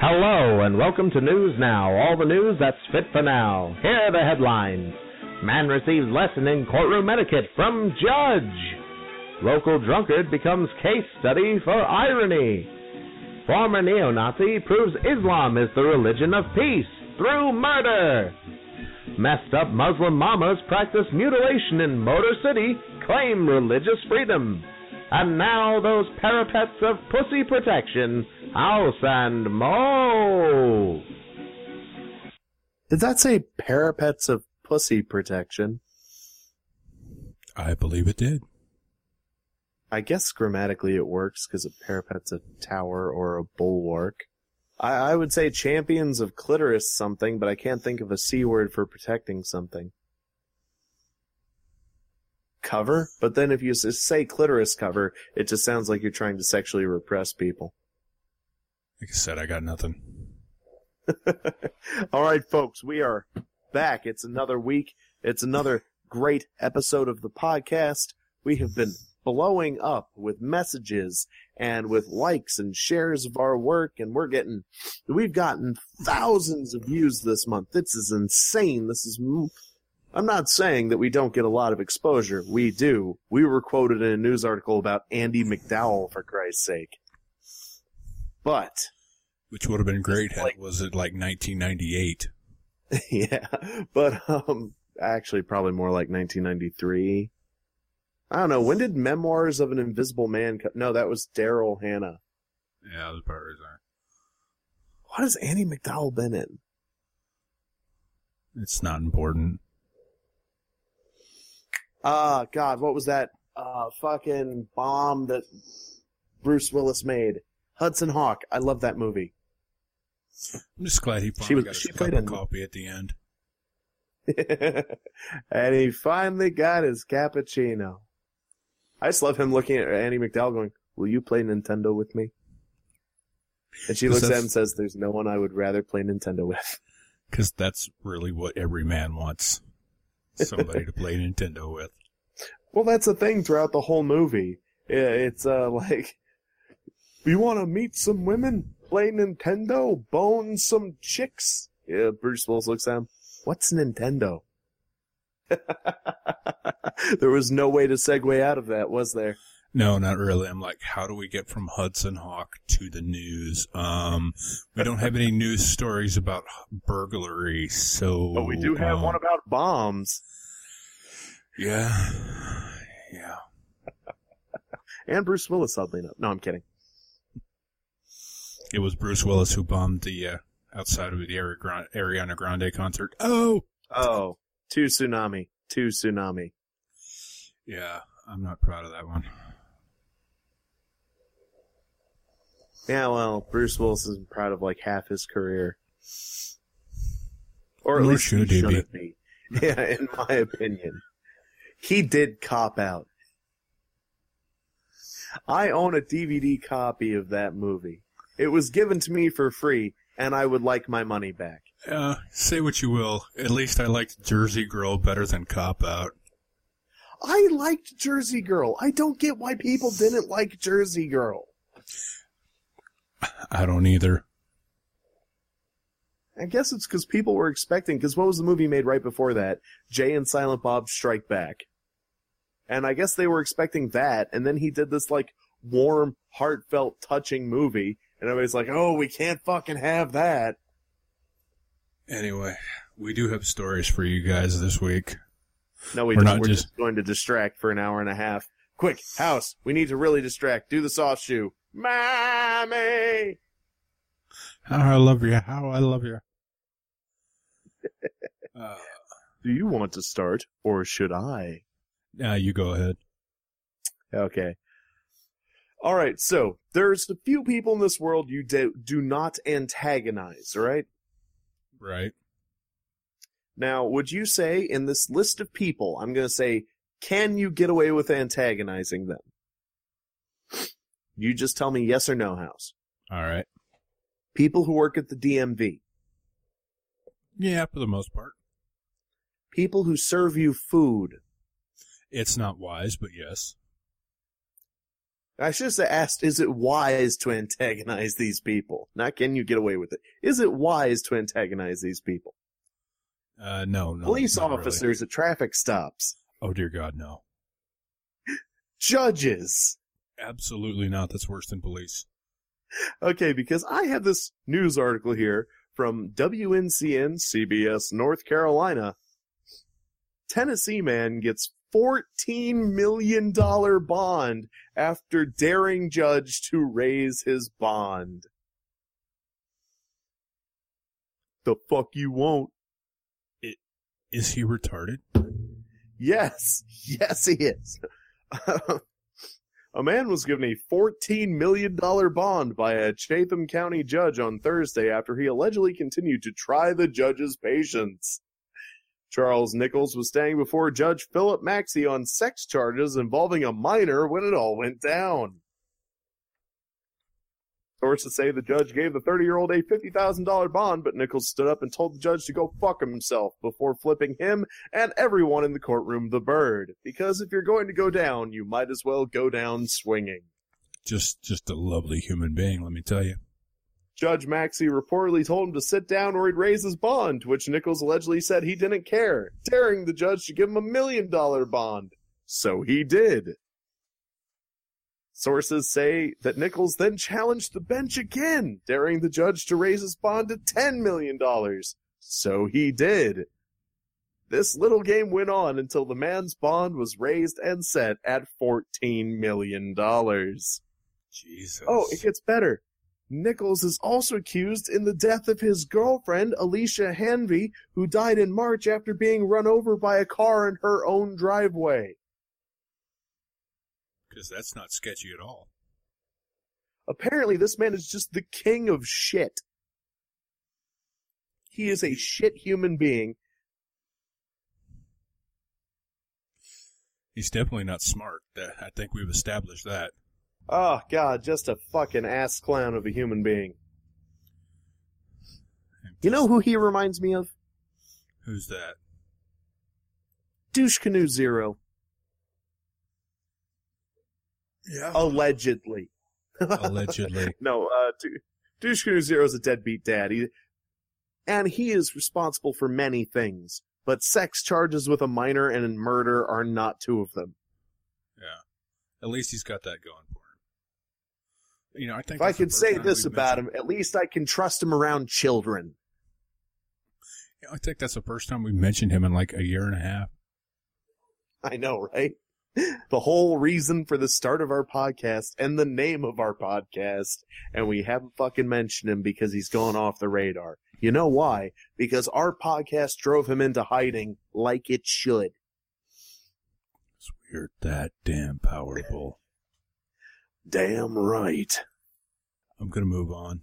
Hello and welcome to News Now, all the news that's fit for now. Here are the headlines. Man receives lesson in courtroom etiquette from judge. Local drunkard becomes case study for irony. Former neo-Nazi proves Islam is the religion of peace through murder. Messed up Muslim mamas practice mutilation in Motor City, claim religious freedom. And now those parapets of pussy protection, house and mo. Did that say parapets of pussy protection? I believe it did. I guess grammatically it works because a parapet's a tower or a bulwark. I would say champions of clitoris something, but I can't think of a C word for protecting something. Cover? But then if you say clitoris cover, it just sounds like you're trying to sexually repress people. Like I said, I got nothing. All right, folks, we are back. It's another week. It's another great episode of the podcast. We have been blowing up with messages and with likes and shares of our work, and we've gotten thousands of views this month. This is insane. I'm not saying that we don't get a lot of exposure. We do. We were quoted in a news article about Andie MacDowell, for Christ's sake. Which would have been great had it was 1998. Yeah, but actually probably more like 1993. I don't know. When did Memoirs of an Invisible Man come? No, that was Daryl Hannah. Yeah, that was about right. What has Andie MacDowell been in? It's not important. God, what was that fucking bomb that Bruce Willis made? Hudson Hawk. I love that movie. I'm just glad he finally got his cup of coffee at the end. And he finally got his cappuccino. I just love him looking at Andie MacDowell going, "Will you play Nintendo with me?" And she looks at him and says, "There's no one I would rather play Nintendo with." Because that's really what every man wants. Somebody to play Nintendo with. Well, that's the thing throughout the whole movie. It's you want to meet some women? Play Nintendo? Bone some chicks? Yeah, Bruce Willis looks at him. What's Nintendo? There was no way to segue out of that, was there? No, not really. I'm like, how do we get from Hudson Hawk to the news? We don't have any news stories about burglary, so... But we do have one about bombs. Yeah. Yeah. And Bruce Willis, oddly enough. No, I'm kidding. It was Bruce Willis who bombed the outside of the Ariana Grande concert. Oh! Two tsunami. Yeah, I'm not proud of that one. Yeah, well, Bruce Willis isn't proud of like half his career. Or at least he shouldn't be. Yeah, in my opinion. He did Cop Out. I own a DVD copy of that movie. It was given to me for free, and I would like my money back. Say what you will. At least I liked Jersey Girl better than Cop Out. I liked Jersey Girl. I don't get why people didn't like Jersey Girl. I don't either. I guess it's because people were expecting, because what was the movie made right before that? Jay and Silent Bob Strike Back. And I guess they were expecting that, and then he did this, like, warm, heartfelt, touching movie, and everybody's like, oh, we can't fucking have that. Anyway, we do have stories for you guys this week. No, we're just going to distract for an hour and a half. Quick, house, we need to really distract. Do the soft shoe. Mommy! How I love you. Do you want to start, or should I? Nah, you go ahead. Okay. All right, so there's a few people in this world you do not antagonize, right? Right. Now, would you say in this list of people, I'm going to say, can you get away with antagonizing them? You just tell me yes or no, House. All right. People who work at the DMV. Yeah, for the most part. People who serve you food. It's not wise, but yes. I should have asked, is it wise to antagonize these people? Not can you get away with it. Is it wise to antagonize these people? No. Police officers at traffic stops. Oh, dear God, no. Judges. Absolutely not. That's worse than police. Okay, because I have this news article here from WNCN, CBS, North Carolina. Tennessee man gets $14 million bond after daring judge to raise his bond. The fuck you won't. Is he retarded? Yes. Yes, he is. A man was given a $14 million bond by a Chatham County judge on Thursday after he allegedly continued to try the judge's patience. Charles Nichols was standing before Judge Philip Maxey on sex charges involving a minor when it all went down. Sources say the judge gave the 30-year-old a $50,000 bond, but Nichols stood up and told the judge to go fuck himself before flipping him and everyone in the courtroom the bird. Because if you're going to go down, you might as well go down swinging. Just a lovely human being, let me tell you. Judge Maxey reportedly told him to sit down or he'd raise his bond, to which Nichols allegedly said he didn't care, daring the judge to give him $1 million bond. So he did. Sources say that Nichols then challenged the bench again, daring the judge to raise his bond to $10 million. So he did. This little game went on until the man's bond was raised and set at $14 million. Jesus. Oh, it gets better. Nichols is also accused in the death of his girlfriend, Alicia Hanvey, who died in March after being run over by a car in her own driveway. Because that's not sketchy at all. Apparently, this man is just the king of shit. He is a shit human being. He's definitely not smart. I think we've established that. Oh, God, just a fucking ass clown of a human being. You know who he reminds me of? Who's that? Douche Canoe Zero. Yeah. Allegedly. No, Douche Canoe Zero is a deadbeat dad. He is responsible for many things, but sex charges with a minor and murder are not two of them. Yeah. At least he's got that going for him. You know, I think if I could say this about him, at least I can trust him around children. You know, I think that's the first time we mentioned him in like a year and a half. I know, right? The whole reason for the start of our podcast and the name of our podcast, and we haven't fucking mentioned him because he's gone off the radar. You know why? Because our podcast drove him into hiding like it should. It's weird, that damn powerful. Damn right. I'm going to move on.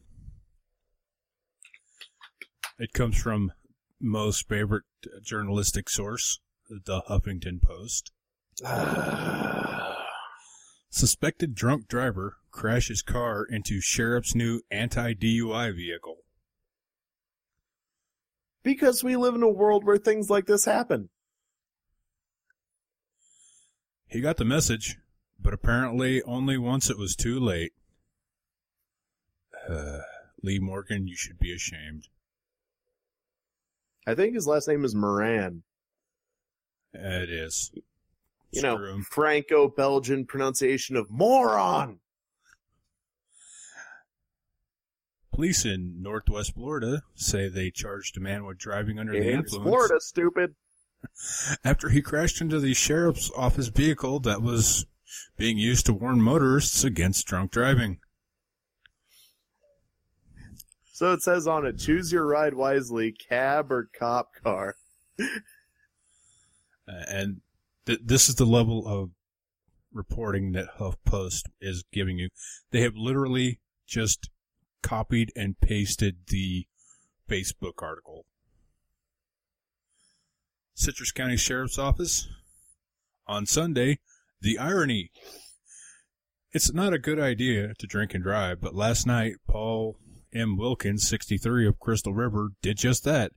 It comes from Mo's favorite journalistic source, the Huffington Post. Suspected drunk driver crashes car into sheriff's new anti-DUI vehicle. Because we live in a world where things like this happen. He got the message. But apparently only once it was too late. Lee Morgan, you should be ashamed. I think his last name is Moran. It is. You know, Franco-Belgian pronunciation of moron! Police in Northwest Florida say they charged a man with driving under the influence. It's Florida, stupid! After he crashed into the sheriff's office vehicle that was being used to warn motorists against drunk driving. So it says on it, choose your ride wisely, cab or cop car. And this is the level of reporting that HuffPost is giving you. They have literally just copied and pasted the Facebook article. Citrus County Sheriff's Office on Sunday. The irony. It's not a good idea to drink and drive, but last night, Paul M. Wilkins, 63, of Crystal River, did just that.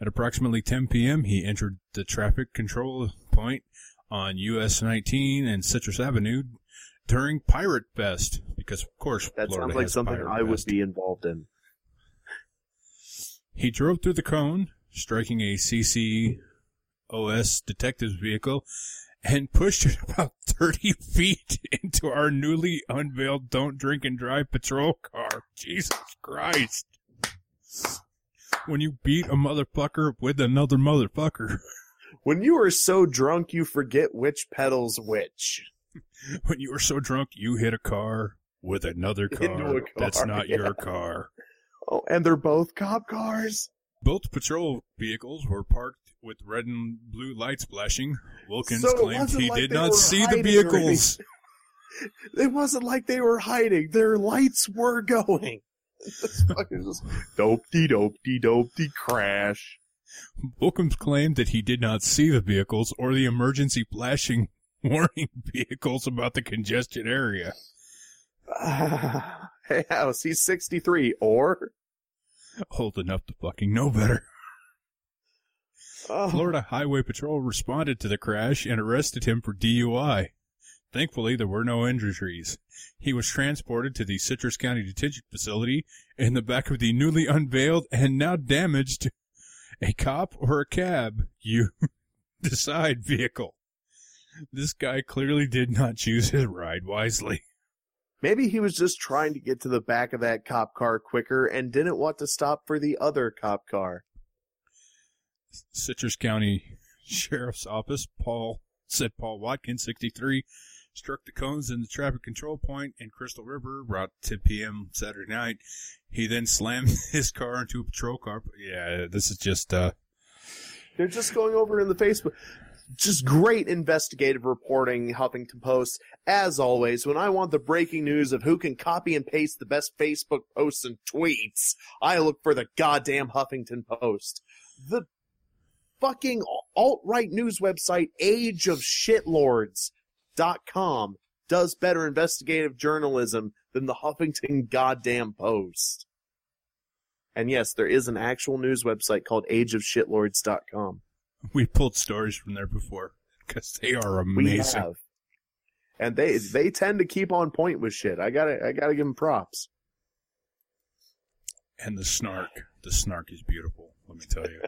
At approximately 10 p.m., he entered the traffic control point on US 19 and Citrus Avenue during Pirate Fest, because, of course, Florida sounds like something I would be involved in. He drove through the cone, striking a CCOS detective's vehicle, and pushed it about 30 feet into our newly unveiled Don't Drink and Drive patrol car. Jesus Christ. When you beat a motherfucker with another motherfucker. When you are so drunk, you forget which pedal's which. When you are so drunk, you hit a car with another car that's not your car. Oh, and they're both cop cars? Both patrol vehicles were parked with red and blue lights flashing. Wilkins claimed he did not see the vehicles. It wasn't like they were hiding. Their lights were going. This fucking just dope-de-dope-de-dope-de crash. Wilkins claimed that he did not see the vehicles or the emergency flashing warning vehicles about the congested area. Hey, House, he's 63, or? Old enough to fucking know better. Oh. Florida Highway Patrol responded to the crash and arrested him for DUI. Thankfully, there were no injuries. He was transported to the Citrus County Detention Facility in the back of the newly unveiled and now damaged a cop or a cab, you decide, vehicle. This guy clearly did not choose his ride wisely. Maybe he was just trying to get to the back of that cop car quicker and didn't want to stop for the other cop car. Citrus County Sheriff's Office, Paul Watkins, 63, struck the cones in the traffic control point in Crystal River, around 10 p.m. Saturday night. He then slammed his car into a patrol car. Yeah, this is just... They're just going over in the Facebook... Just great investigative reporting, Huffington Post. As always, when I want the breaking news of who can copy and paste the best Facebook posts and tweets, I look for the goddamn Huffington Post. The fucking alt-right news website ageofshitlords.com does better investigative journalism than the Huffington goddamn Post. And yes, there is an actual news website called ageofshitlords.com. We pulled stories from there before, because they are amazing. We have. And they tend to keep on point with shit. I gotta give them props. And the snark. The snark is beautiful, let me tell you.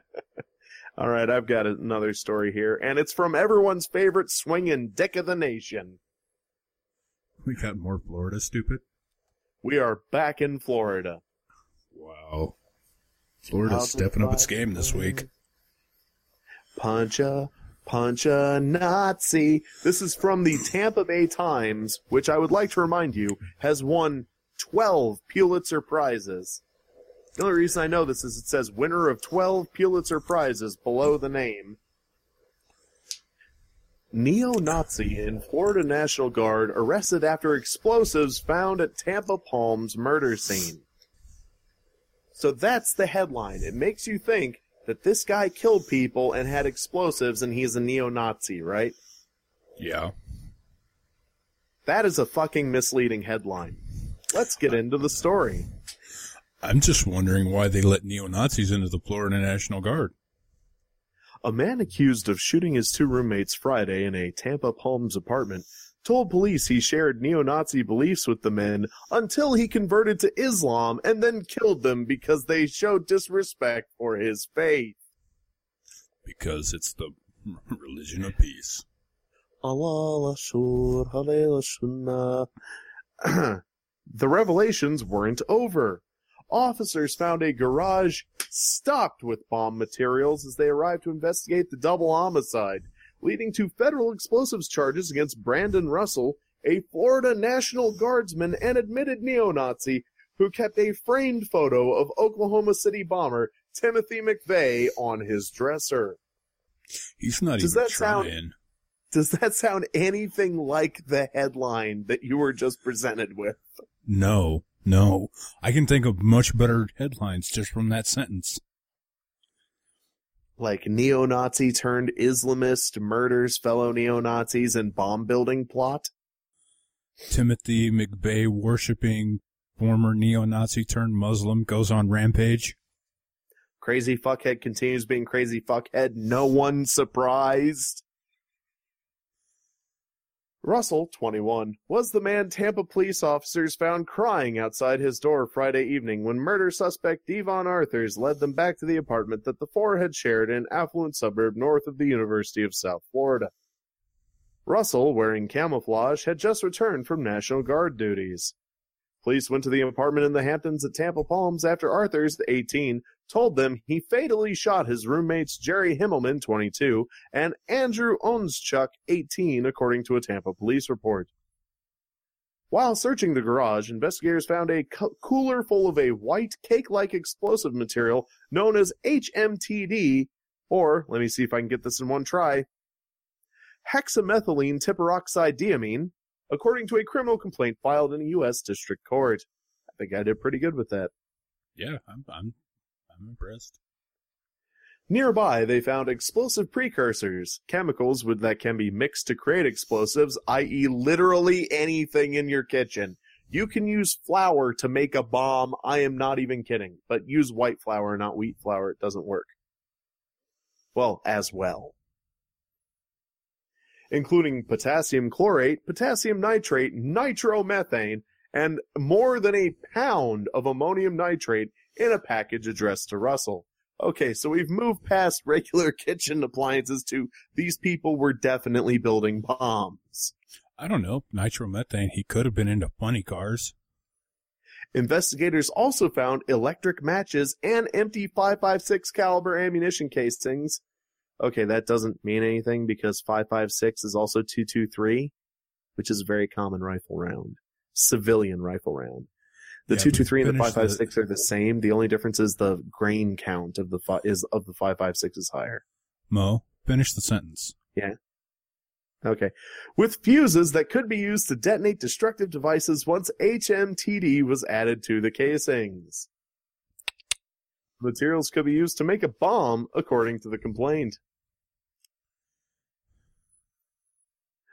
All right, I've got another story here, and it's from everyone's favorite swinging dick of the nation. We got more Florida, stupid. We are back in Florida. Wow. Florida's stepping up its game this week. Punch a Nazi. This is from the Tampa Bay Times, which I would like to remind you has won 12 Pulitzer Prizes. The only reason I know this is it says winner of 12 Pulitzer Prizes below the name. Neo-Nazi in Florida National Guard arrested after explosives found at Tampa Palms murder scene. So that's the headline. It makes you think that this guy killed people and had explosives and he's a neo-Nazi, right? Yeah. That is a fucking misleading headline. Let's get into the story. I'm just wondering why they let neo-Nazis into the Florida National Guard. A man accused of shooting his two roommates Friday in a Tampa Palms apartment told police he shared neo-Nazi beliefs with the men until he converted to Islam and then killed them because they showed disrespect for his faith. Because it's the religion of peace. Allah, Lashur, Haleh, Lashunna. The revelations weren't over. Officers found a garage stocked with bomb materials as they arrived to investigate the double homicide, leading to federal explosives charges against Brandon Russell, a Florida National Guardsman and admitted neo-Nazi who kept a framed photo of Oklahoma City bomber Timothy McVeigh on his dresser. He's not even trying. Does that sound anything like the headline that you were just presented with? No. I can think of much better headlines just from that sentence. Like neo-Nazi turned Islamist murders fellow neo-Nazis in bomb building plot. Timothy McVeigh worshipping former neo-Nazi turned Muslim goes on rampage. Crazy fuckhead continues being crazy fuckhead. No one surprised. Russell, 21, was the man Tampa police officers found crying outside his door Friday evening when murder suspect Devon Arthurs led them back to the apartment that the four had shared in an affluent suburb north of the University of South Florida. Russell, wearing camouflage, had just returned from National Guard duties. Police went to the apartment in the Hamptons at Tampa Palms after Arthurs, 18, told them he fatally shot his roommates Jerry Himmelman, 22, and Andrew Oneschuk, 18, according to a Tampa police report. While searching the garage, investigators found a cooler full of a white, cake-like explosive material known as HMTD, or, let me see if I can get this in one try, hexamethylene triperoxide-diamine, according to a criminal complaint filed in a U.S. District Court. I think I did pretty good with that. Yeah, I'm impressed. Nearby, they found explosive precursors, chemicals that can be mixed to create explosives, i.e. literally anything in your kitchen. You can use flour to make a bomb. I am not even kidding. But use white flour, not wheat flour. It doesn't work. Well, as well. Including potassium chlorate, potassium nitrate, nitromethane, and more than a pound of ammonium nitrate in a package addressed to Russell. Okay, so we've moved past regular kitchen appliances to these people were definitely building bombs. I don't know. Nitromethane, he could have been into funny cars. Investigators also found electric matches and empty .556 caliber ammunition casings. Okay, that doesn't mean anything because .556 is also .223, which is a very common rifle round, civilian rifle round. The 223 and the 556 are the same. The only difference is the grain count of the 556 is higher. Mo, finish the sentence. Yeah. Okay. With fuses that could be used to detonate destructive devices once HMTD was added to the casings. Materials could be used to make a bomb, according to the complaint.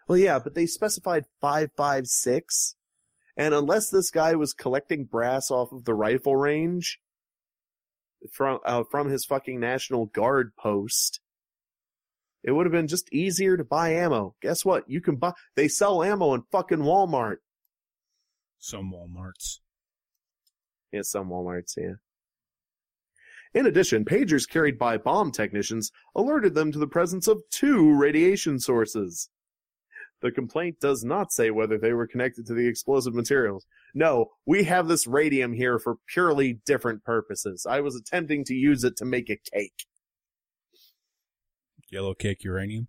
Well, yeah, but they specified 556. And unless this guy was collecting brass off of the rifle range from his fucking National Guard post, it would have been just easier to buy ammo. Guess what? You can buy. They sell ammo in fucking Walmart. Some Walmarts. Yeah, some Walmarts, yeah. In addition, pagers carried by bomb technicians alerted them to the presence of two radiation sources. The complaint does not say whether they were connected to the explosive materials. No, we have this radium here for purely different purposes. I was attempting to use it to make a cake. Yellow cake uranium?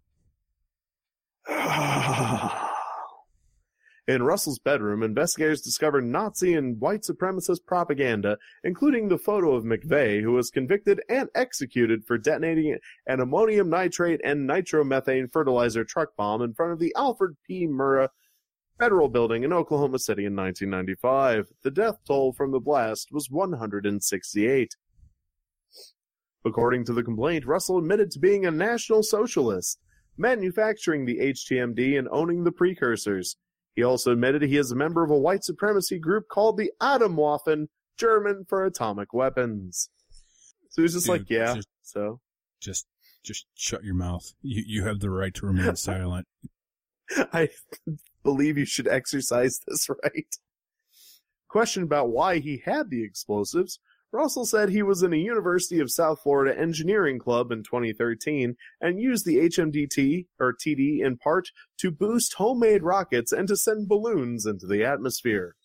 In Russell's bedroom, investigators discovered Nazi and white supremacist propaganda, including the photo of McVeigh, who was convicted and executed for detonating an ammonium nitrate and nitromethane fertilizer truck bomb in front of the Alfred P. Murrah Federal Building in Oklahoma City in 1995. The death toll from the blast was 168. According to the complaint, Russell admitted to being a National Socialist, manufacturing the HTMD and owning the precursors. He also admitted he is a member of a white supremacy group called the Atomwaffen, German for atomic weapons. So he's just Just shut your mouth. You have the right to remain silent. I believe you should exercise this right. Questioned about why he had the explosives, Russell said he was in a University of South Florida engineering club in 2013 and used the HMDT, or TD, in part to boost homemade rockets and to send balloons into the atmosphere.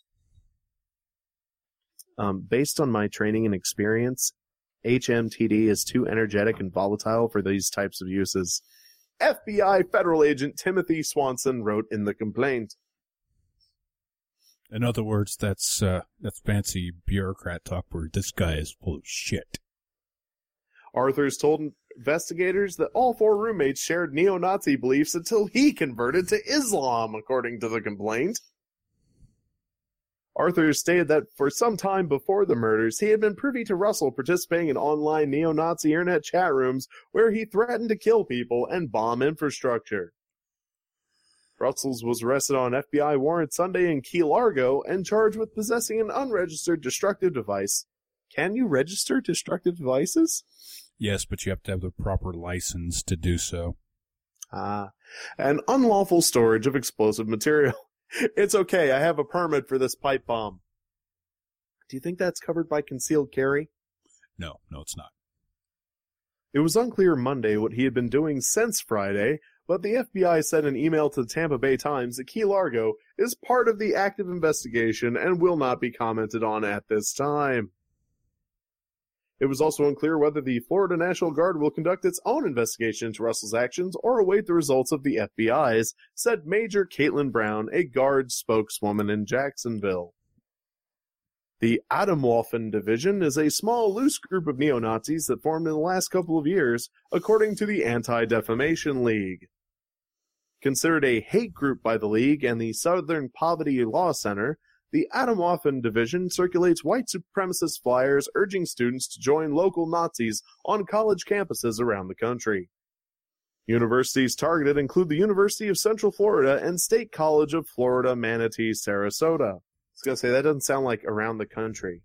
Based on my training and experience, HMTD is too energetic and volatile for these types of uses. FBI federal agent Timothy Swanson wrote in the complaint. In other words, that's fancy bureaucrat talk where this guy is full of shit. Arthurs told investigators that all four roommates shared neo-Nazi beliefs until he converted to Islam, according to the complaint. Arthurs stated that for some time before the murders, he had been privy to Russell participating in online neo-Nazi internet chat rooms where he threatened to kill people and bomb infrastructure. Russell was arrested on an FBI warrant Sunday in Key Largo and charged with possessing an unregistered destructive device. Can you register destructive devices? Yes, but you have to have the proper license to do so. And unlawful storage of explosive material. It's okay, I have a permit for this pipe bomb. Do you think that's covered by concealed carry? No, it's not. It was unclear Monday what he had been doing since Friday, but the FBI sent an email to the Tampa Bay Times that Key Largo is part of the active investigation and will not be commented on at this time. It was also unclear whether the Florida National Guard will conduct its own investigation into Russell's actions or await the results of the FBI's, said Major Caitlin Brown, a Guard spokeswoman in Jacksonville. The Atomwaffen Division is a small, loose group of neo-Nazis that formed in the last couple of years, according to the Anti-Defamation League. Considered a hate group by the League and the Southern Poverty Law Center, the Atomwaffen Division circulates white supremacist flyers urging students to join local Nazis on college campuses around the country. Universities targeted include the University of Central Florida and State College of Florida, Manatee, Sarasota. I was going to say, that doesn't sound like around the country.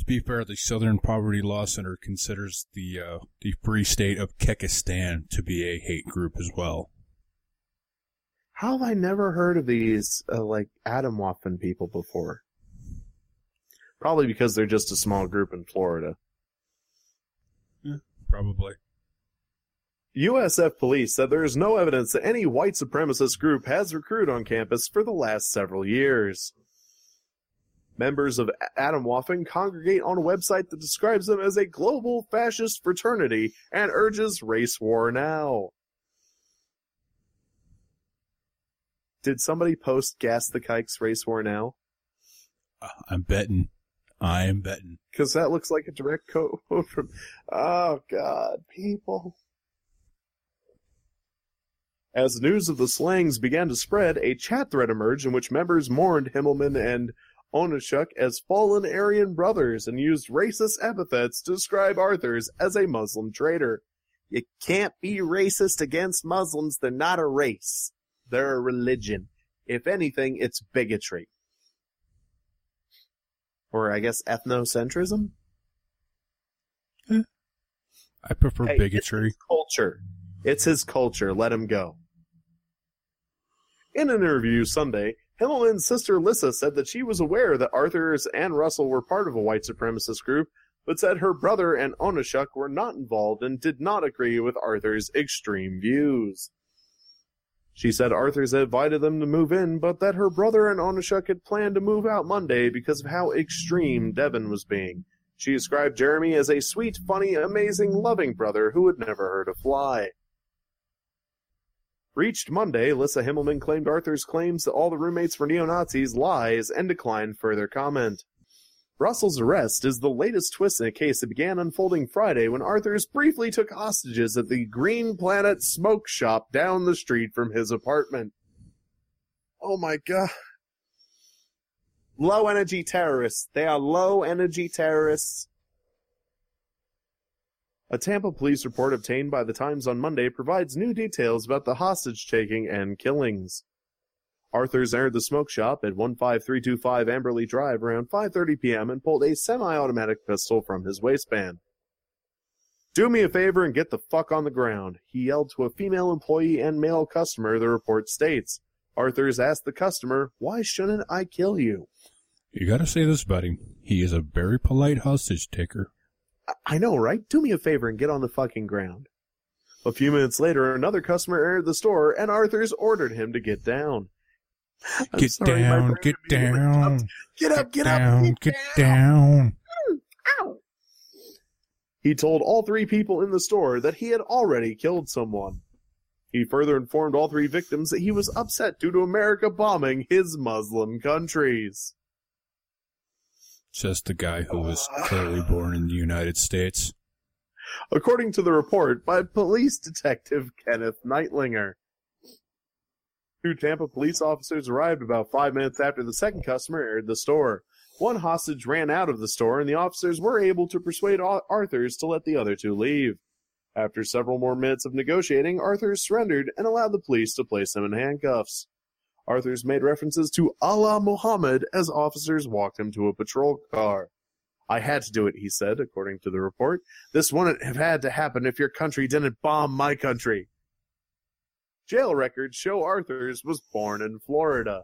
To be fair, the Southern Poverty Law Center considers the free state of Kekistan to be a hate group as well. How have I never heard of these, Atomwaffen people before? Probably because they're just a small group in Florida. Yeah, probably. USF police said there is no evidence that any white supremacist group has recruited on campus for the last several years. Members of Atomwaffen congregate on a website that describes them as a global fascist fraternity and urges race war now. Did somebody post Gas the Kikes Race War Now? I'm betting. Because that looks like a direct quote from... Oh, God, people. As news of the slayings began to spread, a chat thread emerged in which members mourned Himmelman and Oneschuk as fallen Aryan brothers and used racist epithets to describe Arthurs as a Muslim traitor. You can't be racist against Muslims. They're not a race. They're a religion. If anything, it's bigotry. Or, I guess, ethnocentrism? I prefer bigotry. It's his culture. Let him go. In an interview Sunday, Himmelman's sister Lissa said that she was aware that Arthurs and Russell were part of a white supremacist group, but said her brother and Oneschuk were not involved and did not agree with Arthur's extreme views. She said Arthurs had invited them to move in, but that her brother and Oneschuk had planned to move out Monday because of how extreme Devon was being. She described Jeremy as a sweet, funny, amazing, loving brother who had never hurt a fly. Reached Monday, Lissa Himmelman claimed Arthur's claims that all the roommates were neo-Nazis lies and declined further comment. Russell's arrest is the latest twist in a case that began unfolding Friday when Arthurs briefly took hostages at the Green Planet Smoke Shop down the street from his apartment. Oh my God. Low-energy terrorists. They are low-energy terrorists. A Tampa police report obtained by the Times on Monday provides new details about the hostage-taking and killings. Arthurs entered the smoke shop at 15325 Amberley Drive around 5:30 p.m. and pulled a semi-automatic pistol from his waistband. "Do me a favor and get the fuck on the ground," he yelled to a female employee and male customer, the report states. Arthurs asked the customer, "Why shouldn't I kill you?" You gotta say this about him. He is a very polite hostage taker. I know, right? Do me a favor and get on the fucking ground. A few minutes later, another customer entered the store, and Arthurs ordered him to get down. Get down. Ow. He told all three people in the store that he had already killed someone. He further informed all three victims that he was upset due to America bombing his Muslim countries. Just a guy who was clearly born in the United States. According to the report by police detective Kenneth Neitlinger. Two Tampa police officers arrived about 5 minutes after the second customer entered the store. One hostage ran out of the store, and the officers were able to persuade Arthurs to let the other two leave. After several more minutes of negotiating, Arthurs surrendered and allowed the police to place him in handcuffs. Arthurs made references to Allah Muhammad as officers walked him to a patrol car. "I had to do it," he said, according to the report. "This wouldn't have had to happen if your country didn't bomb my country." Jail records show Arthurs was born in Florida.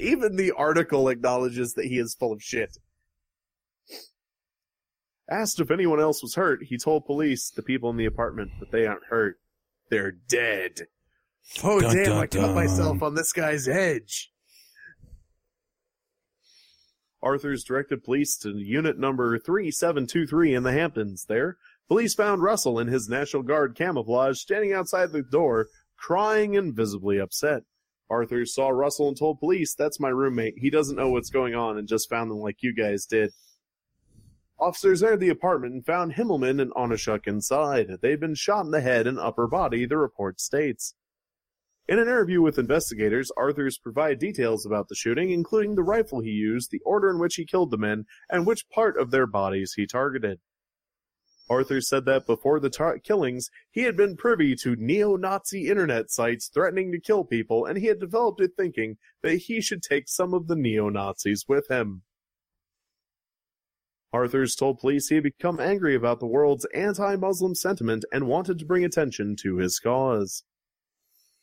Even the article acknowledges that he is full of shit. Asked if anyone else was hurt, he told police the people in the apartment that they aren't hurt. They're dead. Oh, dun, damn, dun, I caught myself on this guy's edge. Arthurs directed police to unit number 3723 in the Hamptons. There, police found Russell in his National Guard camouflage standing outside the door, crying and visibly upset. Arthurs saw Russell and told police, "That's my roommate. He doesn't know what's going on and just found them like you guys did." Officers entered the apartment and found Himmelman and Oneschuk inside. They'd been shot in the head and upper body, the report states. In an interview with investigators, Arthurs provided details about the shooting, including the rifle he used, the order in which he killed the men, and which part of their bodies he targeted. Arthurs said that before the killings, he had been privy to neo-Nazi internet sites threatening to kill people, and he had developed a thinking that he should take some of the neo-Nazis with him. Arthurs told police he had become angry about the world's anti-Muslim sentiment and wanted to bring attention to his cause.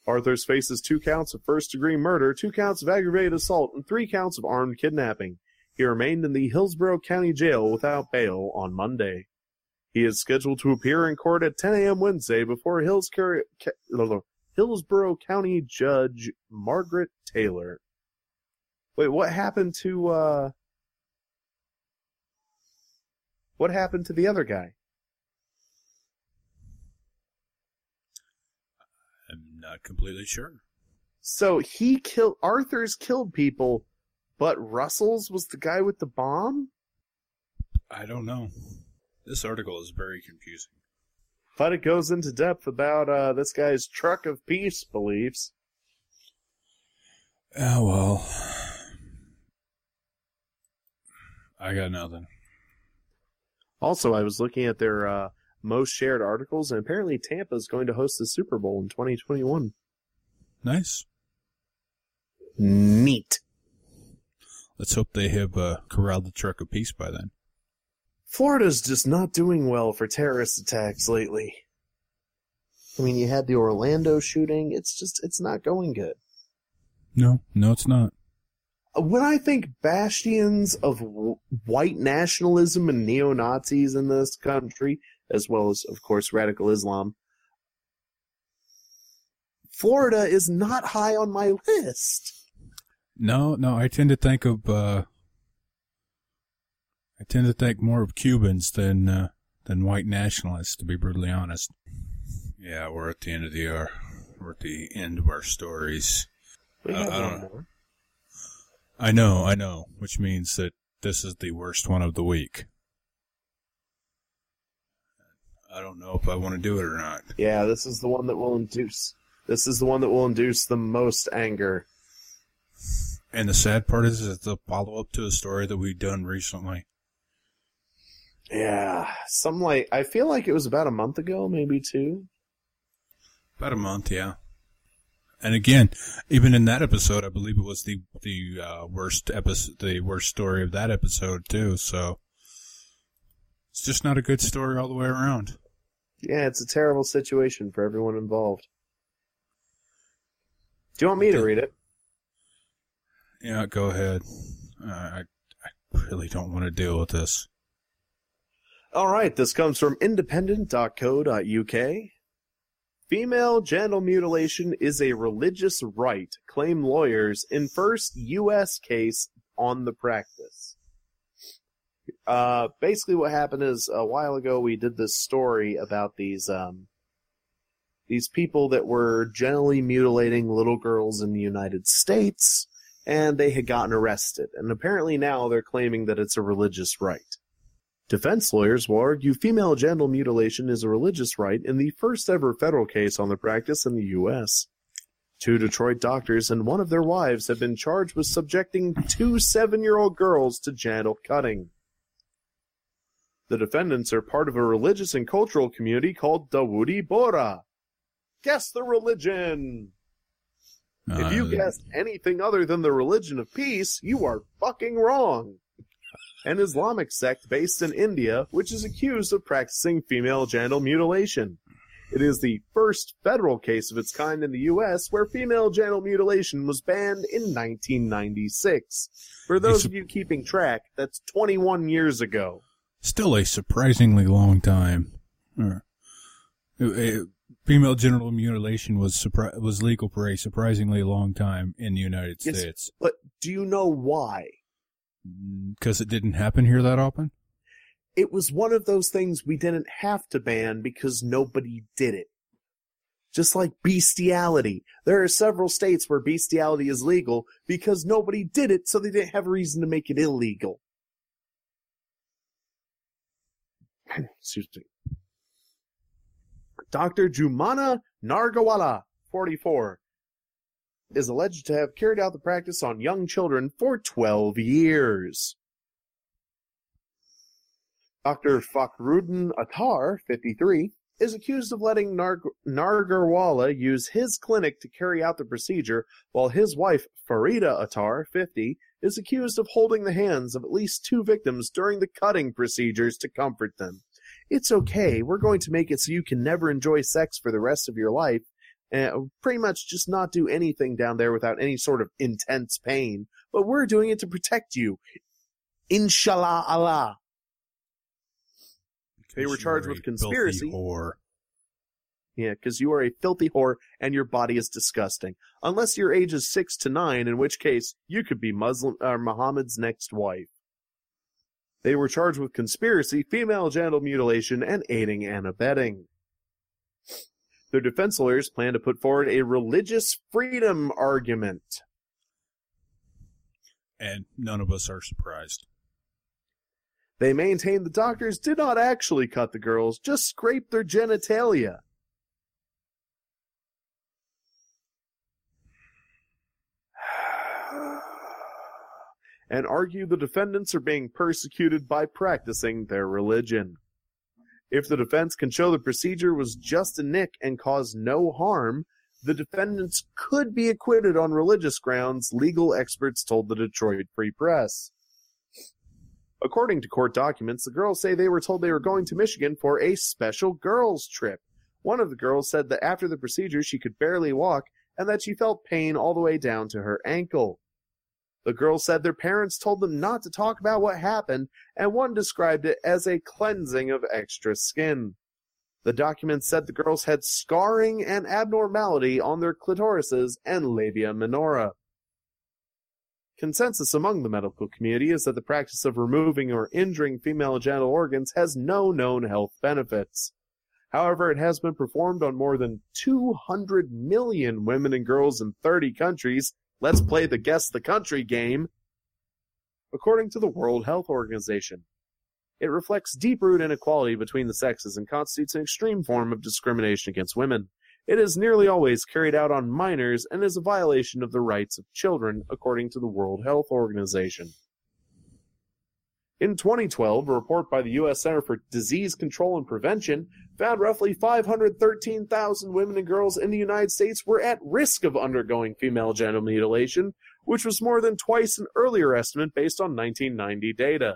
Arthurs faces 2 counts of first-degree murder, 2 counts of aggravated assault, and 3 counts of armed kidnapping. He remained in the Hillsborough County Jail without bail on Monday. He is scheduled to appear in court at 10 a.m. Wednesday before Hillsborough County Judge Margaret Taylor. Wait, what happened to the other guy? Not completely sure. So he killed Arthur's killed people, but Russell's was the guy with the bomb? I don't know. This article is very confusing. But it goes into depth about this guy's truck of peace beliefs. Oh, well. I got nothing. Also, I was looking at their most shared articles, and apparently Tampa is going to host the Super Bowl in 2021. Nice. Neat. Let's hope they have corralled the truck of peace by then. Florida's just not doing well for terrorist attacks lately. I mean, you had the Orlando shooting. It's not going good. No, it's not. When I think bastions of white nationalism and neo-Nazis in this country, as well as, of course, radical Islam, Florida is not high on my list. No, I tend to think of more of Cubans than white nationalists, to be brutally honest. Yeah, we're at the end of the hour. We're at the end of our stories. We have one more. I know, which means that this is the worst one of the week. I don't know if I want to do it or not. Yeah, this is the one that will induce. This is the one that will induce the most anger. And the sad part is it's a follow-up to a story that we've done recently. Yeah, I feel like it was about a month ago, maybe two. About a month, yeah. And again, even in that episode, I believe it was the worst episode, the worst story of that episode too. So it's just not a good story all the way around. Yeah, it's a terrible situation for everyone involved. Do you want me to read it? Yeah, go ahead. I really don't want to deal with this. All right, this comes from independent.co.uk. Female genital mutilation is a religious right, claim lawyers in first U.S. case on the practice. Basically what happened is a while ago we did this story about these people that were generally mutilating little girls in the United States, and they had gotten arrested. And apparently now they're claiming that it's a religious right. Defense lawyers will argue female genital mutilation is a religious right in the first ever federal case on the practice in the U.S. 2 Detroit doctors and one of their wives have been charged with subjecting 2 7-year-old girls to genital cutting. The defendants are part of a religious and cultural community called Dawudi Bohra. Guess the religion! If you guessed anything other than the religion of peace, you are fucking wrong. An Islamic sect based in India, which is accused of practicing female genital mutilation. It is the first federal case of its kind in the U.S. where female genital mutilation was banned in 1996. For those of you keeping track, that's 21 years ago. Still a surprisingly long time. Female genital mutilation was legal for a surprisingly long time in the United States. But do you know why? Because it didn't happen here that often? It was one of those things we didn't have to ban because nobody did it. Just like bestiality. There are several states where bestiality is legal because nobody did it, so they didn't have a reason to make it illegal. Excuse me. Dr. Jumana Nargawala, 44, is alleged to have carried out the practice on young children for 12 years. Dr. Fakhruddin Attar, 53, is accused of letting Nargawala use his clinic to carry out the procedure, while his wife, Farida Attar, 50, is accused of holding the hands of at least two victims during the cutting procedures to comfort them. It's okay, we're going to make it so you can never enjoy sex for the rest of your life, and pretty much just not do anything down there without any sort of intense pain, but we're doing it to protect you. Inshallah Allah. They were charged with conspiracy. Whore. Yeah, because you are a filthy whore and your body is disgusting. Unless your age is 6 to 9, in which case you could be Muslim or Muhammad's next wife. They were charged with conspiracy, female genital mutilation, and aiding and abetting. Their defense lawyers plan to put forward a religious freedom argument. And none of us are surprised. They maintain the doctors did not actually cut the girls, just scraped their genitalia. And argue the defendants are being persecuted by practicing their religion. If the defense can show the procedure was just a nick and caused no harm, the defendants could be acquitted on religious grounds, legal experts told the Detroit Free Press. According to court documents, the girls say they were told they were going to Michigan for a special girls' trip. One of the girls said that after the procedure she could barely walk and that she felt pain all the way down to her ankle. The girls said their parents told them not to talk about what happened, and one described it as a cleansing of extra skin. The documents said the girls had scarring and abnormality on their clitorises and labia minora. Consensus among the medical community is that the practice of removing or injuring female genital organs has no known health benefits. However, it has been performed on more than 200 million women and girls in 30 countries. Let's play the Guess the Country game. According to the World Health Organization, it reflects deep-rooted inequality between the sexes and constitutes an extreme form of discrimination against women. It is nearly always carried out on minors and is a violation of the rights of children, according to the World Health Organization. In 2012, a report by the U.S. Center for Disease Control and Prevention found roughly 513,000 women and girls in the United States were at risk of undergoing female genital mutilation, which was more than twice an earlier estimate based on 1990 data.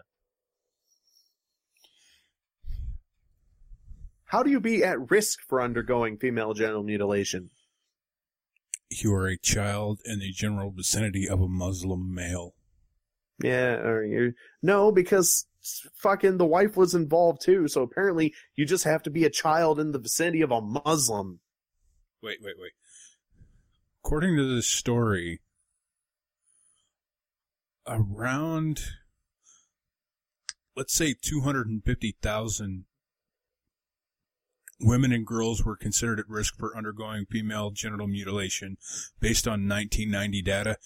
How do you be at risk for undergoing female genital mutilation? You are a child in the general vicinity of a Muslim male. Yeah, or no, because fucking the wife was involved too, so apparently you just have to be a child in the vicinity of a Muslim. Wait. According to this story, around, let's say 250,000 women and girls were considered at risk for undergoing female genital mutilation based on 1990 data.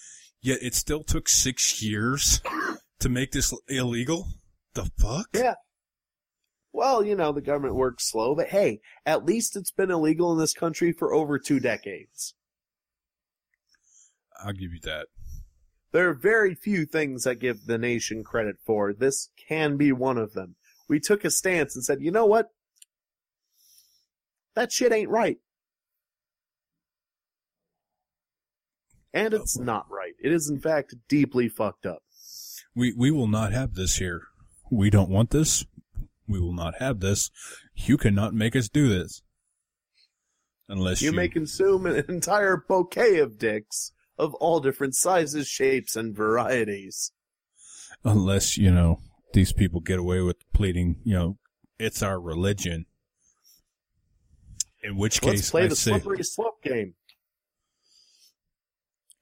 Yet it still took 6 years to make this illegal? The fuck? Yeah. Well, the government works slow, but hey, at least it's been illegal in this country for over 2 decades. I'll give you that. There are very few things I give the nation credit for. This can be one of them. We took a stance and said, you know what? That shit ain't right. And it's not right. It is, in fact, deeply fucked up. We will not have this here. We don't want this. We will not have this. You cannot make us do this. Unless you may consume an entire bouquet of dicks of all different sizes, shapes, and varieties. Unless, you know, these people get away with pleading, you know, it's our religion. In which case, let's play the slippery slope game.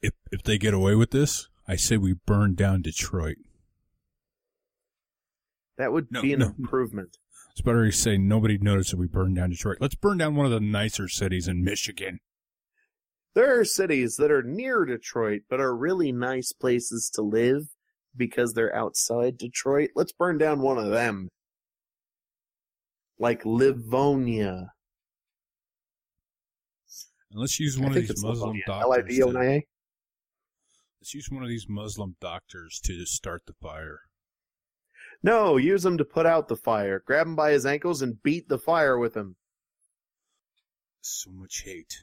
If they get away with this, I say we burn down Detroit. That would be an improvement. It's better to say nobody noticed that we burned down Detroit. Let's burn down one of the nicer cities in Michigan. There are cities that are near Detroit but are really nice places to live because they're outside Detroit. Let's burn down one of them. Like Livonia. And let's use one of these Muslim doctors. Livonia. Let's use one of these Muslim doctors to start the fire. No, use him to put out the fire. Grab him by his ankles and beat the fire with him. So much hate.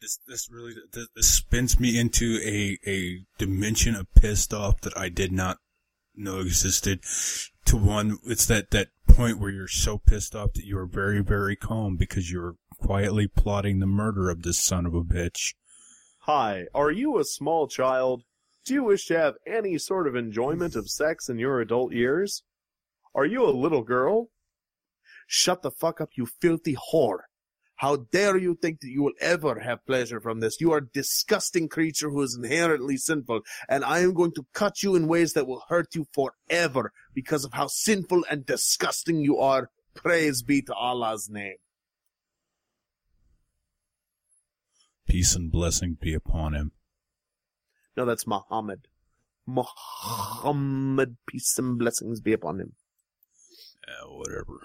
This really spins me into a dimension of pissed off that I did not know existed. To one, it's that point where you're so pissed off that you are very, very calm because you're quietly plotting the murder of this son of a bitch. Hi, are you a small child? Do you wish to have any sort of enjoyment of sex in your adult years? Are you a little girl? Shut the fuck up, you filthy whore. How dare you think that you will ever have pleasure from this? You are a disgusting creature who is inherently sinful, and I am going to cut you in ways that will hurt you forever because of how sinful and disgusting you are. Praise be to Allah's name. Peace and blessing be upon him. No, that's Muhammad. Muhammad, peace and blessings be upon him. Whatever.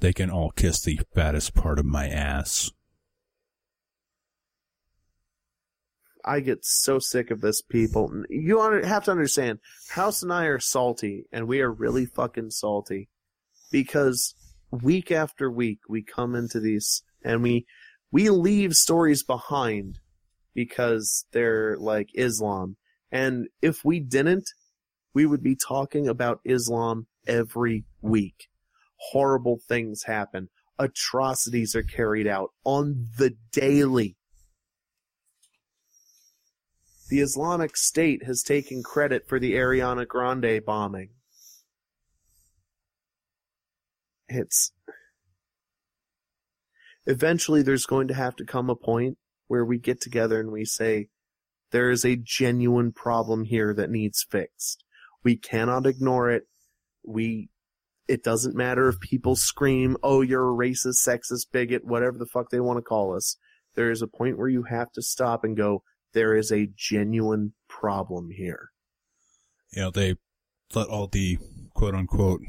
They can all kiss the fattest part of my ass. I get so sick of this, people. You have to understand, House and I are salty, and we are really fucking salty. Because week after week, we come into these, and we leave stories behind because they're like Islam. And if we didn't, we would be talking about Islam every week. Horrible things happen. Atrocities are carried out on the daily. The Islamic State has taken credit for the Ariana Grande bombing. Eventually there's going to have to come a point where we get together and we say, there is a genuine problem here that needs fixed. We cannot ignore it. It doesn't matter if people scream, oh, you're a racist, sexist, bigot, whatever the fuck they want to call us. There is a point where you have to stop and go, there is a genuine problem here. You know, they let all the quote-unquote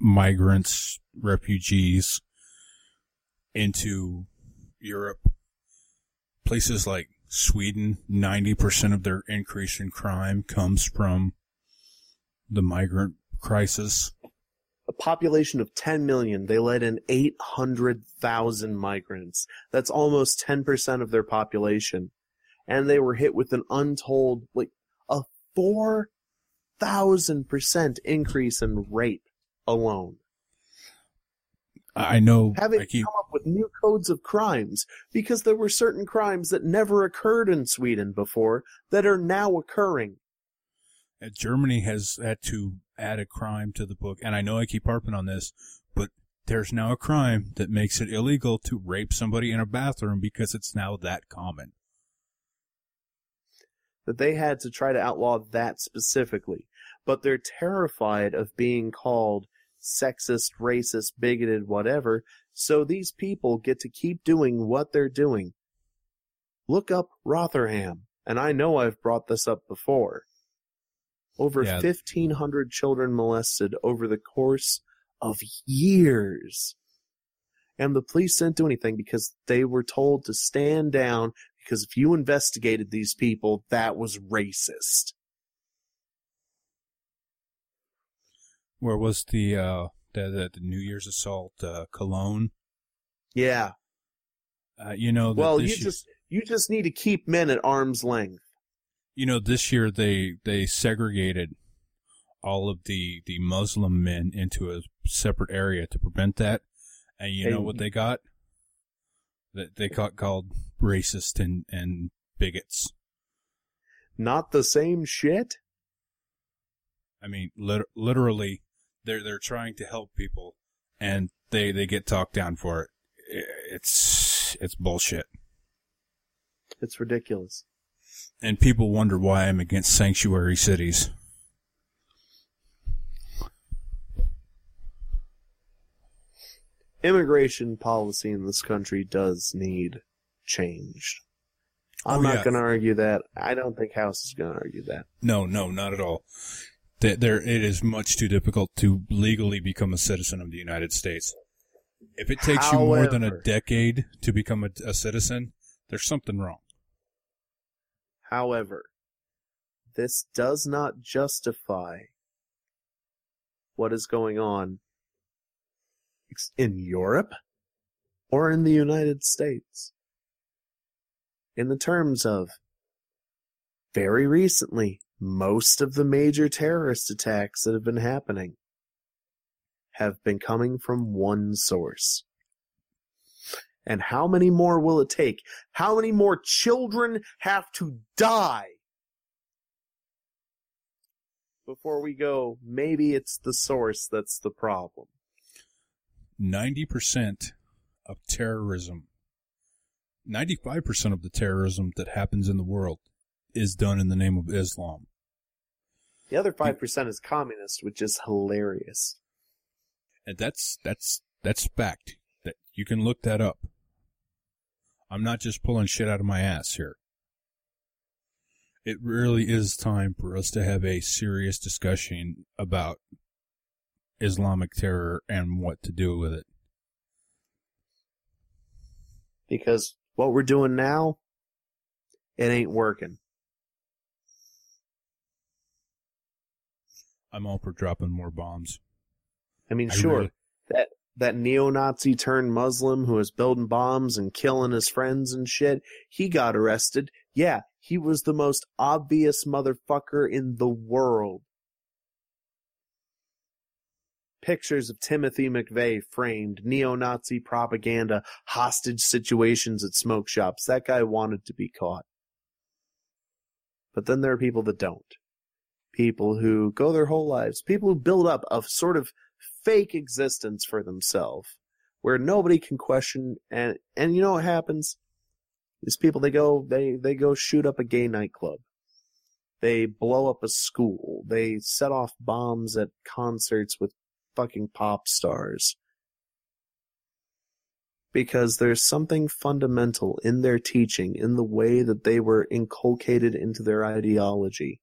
migrants, refugees into Europe. Places like Sweden, 90% of their increase in crime comes from the migrant crisis. A population of 10 million, they let in 800,000 migrants. That's almost 10% of their population. And they were hit with an untold, a 4,000% increase in rape alone. I know. Having come up with new codes of crimes, because there were certain crimes that never occurred in Sweden before that are now occurring. Germany has had to add a crime to the book, and I know I keep harping on this, but there's now a crime that makes it illegal to rape somebody in a bathroom because it's now that common. That they had to try to outlaw that specifically, but they're terrified of being called sexist, racist, bigoted, whatever, so these people get to keep doing what they're doing. Look up Rotherham, and I know I've brought this up before. Over 1,500 children molested over the course of years. And the police didn't do anything because they were told to stand down because if you investigated these people, that was racist. Where was the New Year's assault, Cologne? Yeah. You just need to keep men at arm's length. You know, this year they segregated all of the Muslim men into a separate area to prevent that. And you know what they got? that they called racist and bigots. Not the same shit? I mean, literally, they're trying to help people, and they get talked down for it. It's bullshit. It's ridiculous. And people wonder why I'm against sanctuary cities. Immigration policy in this country does need changed. I'm not going to argue that. I don't think House is going to argue that. No, not at all. It is much too difficult to legally become a citizen of the United States. If it takes you more than a decade to become a citizen, there's something wrong. However, this does not justify what is going on in Europe or in the United States. In the terms of, very recently, most of the major terrorist attacks that have been happening have been coming from one source. And how many more will it take? How many more children have to die before we go, maybe it's the source that's the problem? 90% of terrorism, 95% of the terrorism that happens in the world is done in the name of Islam. The other 5% is communist, which is hilarious. And that's fact. That you can look that up. I'm not just pulling shit out of my ass here. It really is time for us to have a serious discussion about Islamic terror and what to do with it. Because what we're doing now, it ain't working. I'm all for dropping more bombs. I mean, sure, really... that neo-Nazi turned Muslim who was building bombs and killing his friends and shit, he got arrested. Yeah, he was the most obvious motherfucker in the world. Pictures of Timothy McVeigh framed, neo-Nazi propaganda, hostage situations at smoke shops. That guy wanted to be caught. But then there are people that don't. People who go their whole lives. People who build up a sort of fake existence for themselves where nobody can question. And you know what happens? These people, they go shoot up a gay nightclub. They blow up a school. They set off bombs at concerts with fucking pop stars, because there's something fundamental in their teaching, in the way that they were inculcated into their ideology,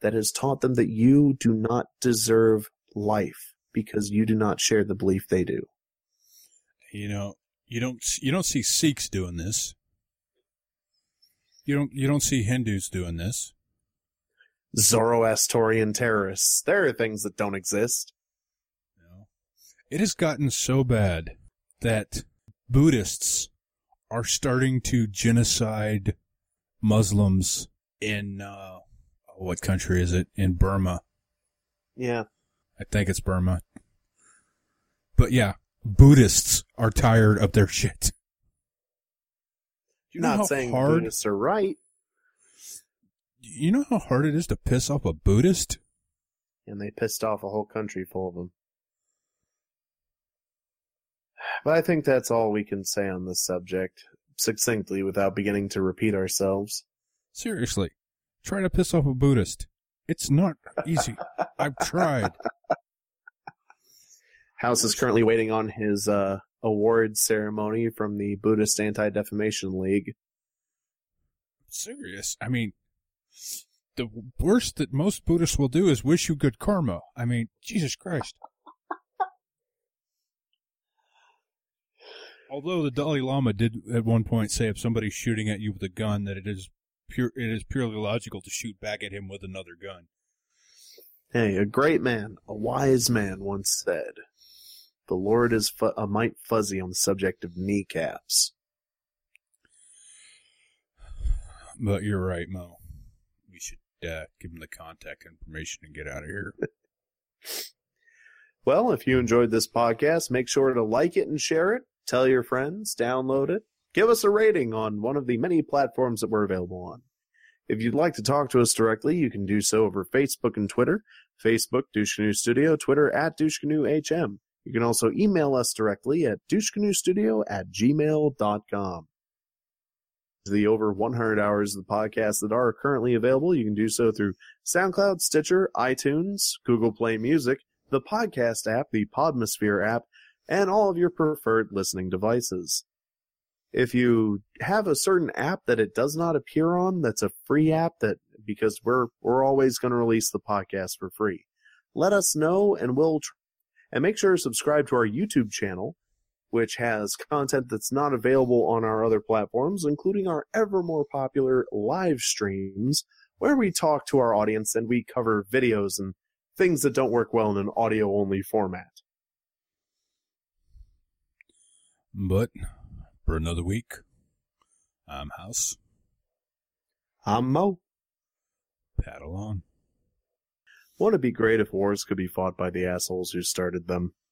that has taught them that you do not deserve life because you do not share the belief they do. You know, you don't see Sikhs doing this. You don't see Hindus doing this. Zoroastrian terrorists. There are things that don't exist. No. It has gotten so bad that Buddhists are starting to genocide Muslims in, what country is it? In Burma. Yeah. I think it's Burma. But yeah, Buddhists are tired of their shit. You're not saying Buddhists are right. You know how hard it is to piss off a Buddhist? And they pissed off a whole country full of them. But I think that's all we can say on this subject, succinctly, without beginning to repeat ourselves. Seriously, try to piss off a Buddhist. It's not easy. I've tried. House is currently waiting on his award ceremony from the Buddhist Anti-Defamation League. Serious? I mean... the worst that most Buddhists will do is wish you good karma. I mean, Jesus Christ. Although the Dalai Lama did at one point say if somebody's shooting at you with a gun that it is purely logical to shoot back at him with another gun. Hey, a great man, a wise man once said, the Lord is a mite fuzzy on the subject of kneecaps. But you're right, Mo. We should give them the contact information and get out of here. Well, if you enjoyed this podcast, make sure to like it and share it. Tell your friends, download it, give us a rating on one of the many platforms that we're available on. If you'd like to talk to us directly, you can do so over Facebook and Twitter. Facebook, Douche Canoe Studio, Twitter, at Douche Canoe HM. You can also email us directly at douchecanoestudio@gmail.com. The over 100 hours of the podcast that are currently available, you can do so through SoundCloud, Stitcher, iTunes, Google Play Music, the podcast app, the Podmosphere app, and all of your preferred listening devices. If you have a certain app that it does not appear on, that's a free app that because we're always going to release the podcast for free. Let us know and we'll and make sure to subscribe to our YouTube channel, which has content that's not available on our other platforms, including our ever more popular live streams, where we talk to our audience and we cover videos and things that don't work well in an audio-only format. But for another week, I'm House. I'm Mo. Paddle on. Wouldn't it be great if wars could be fought by the assholes who started them?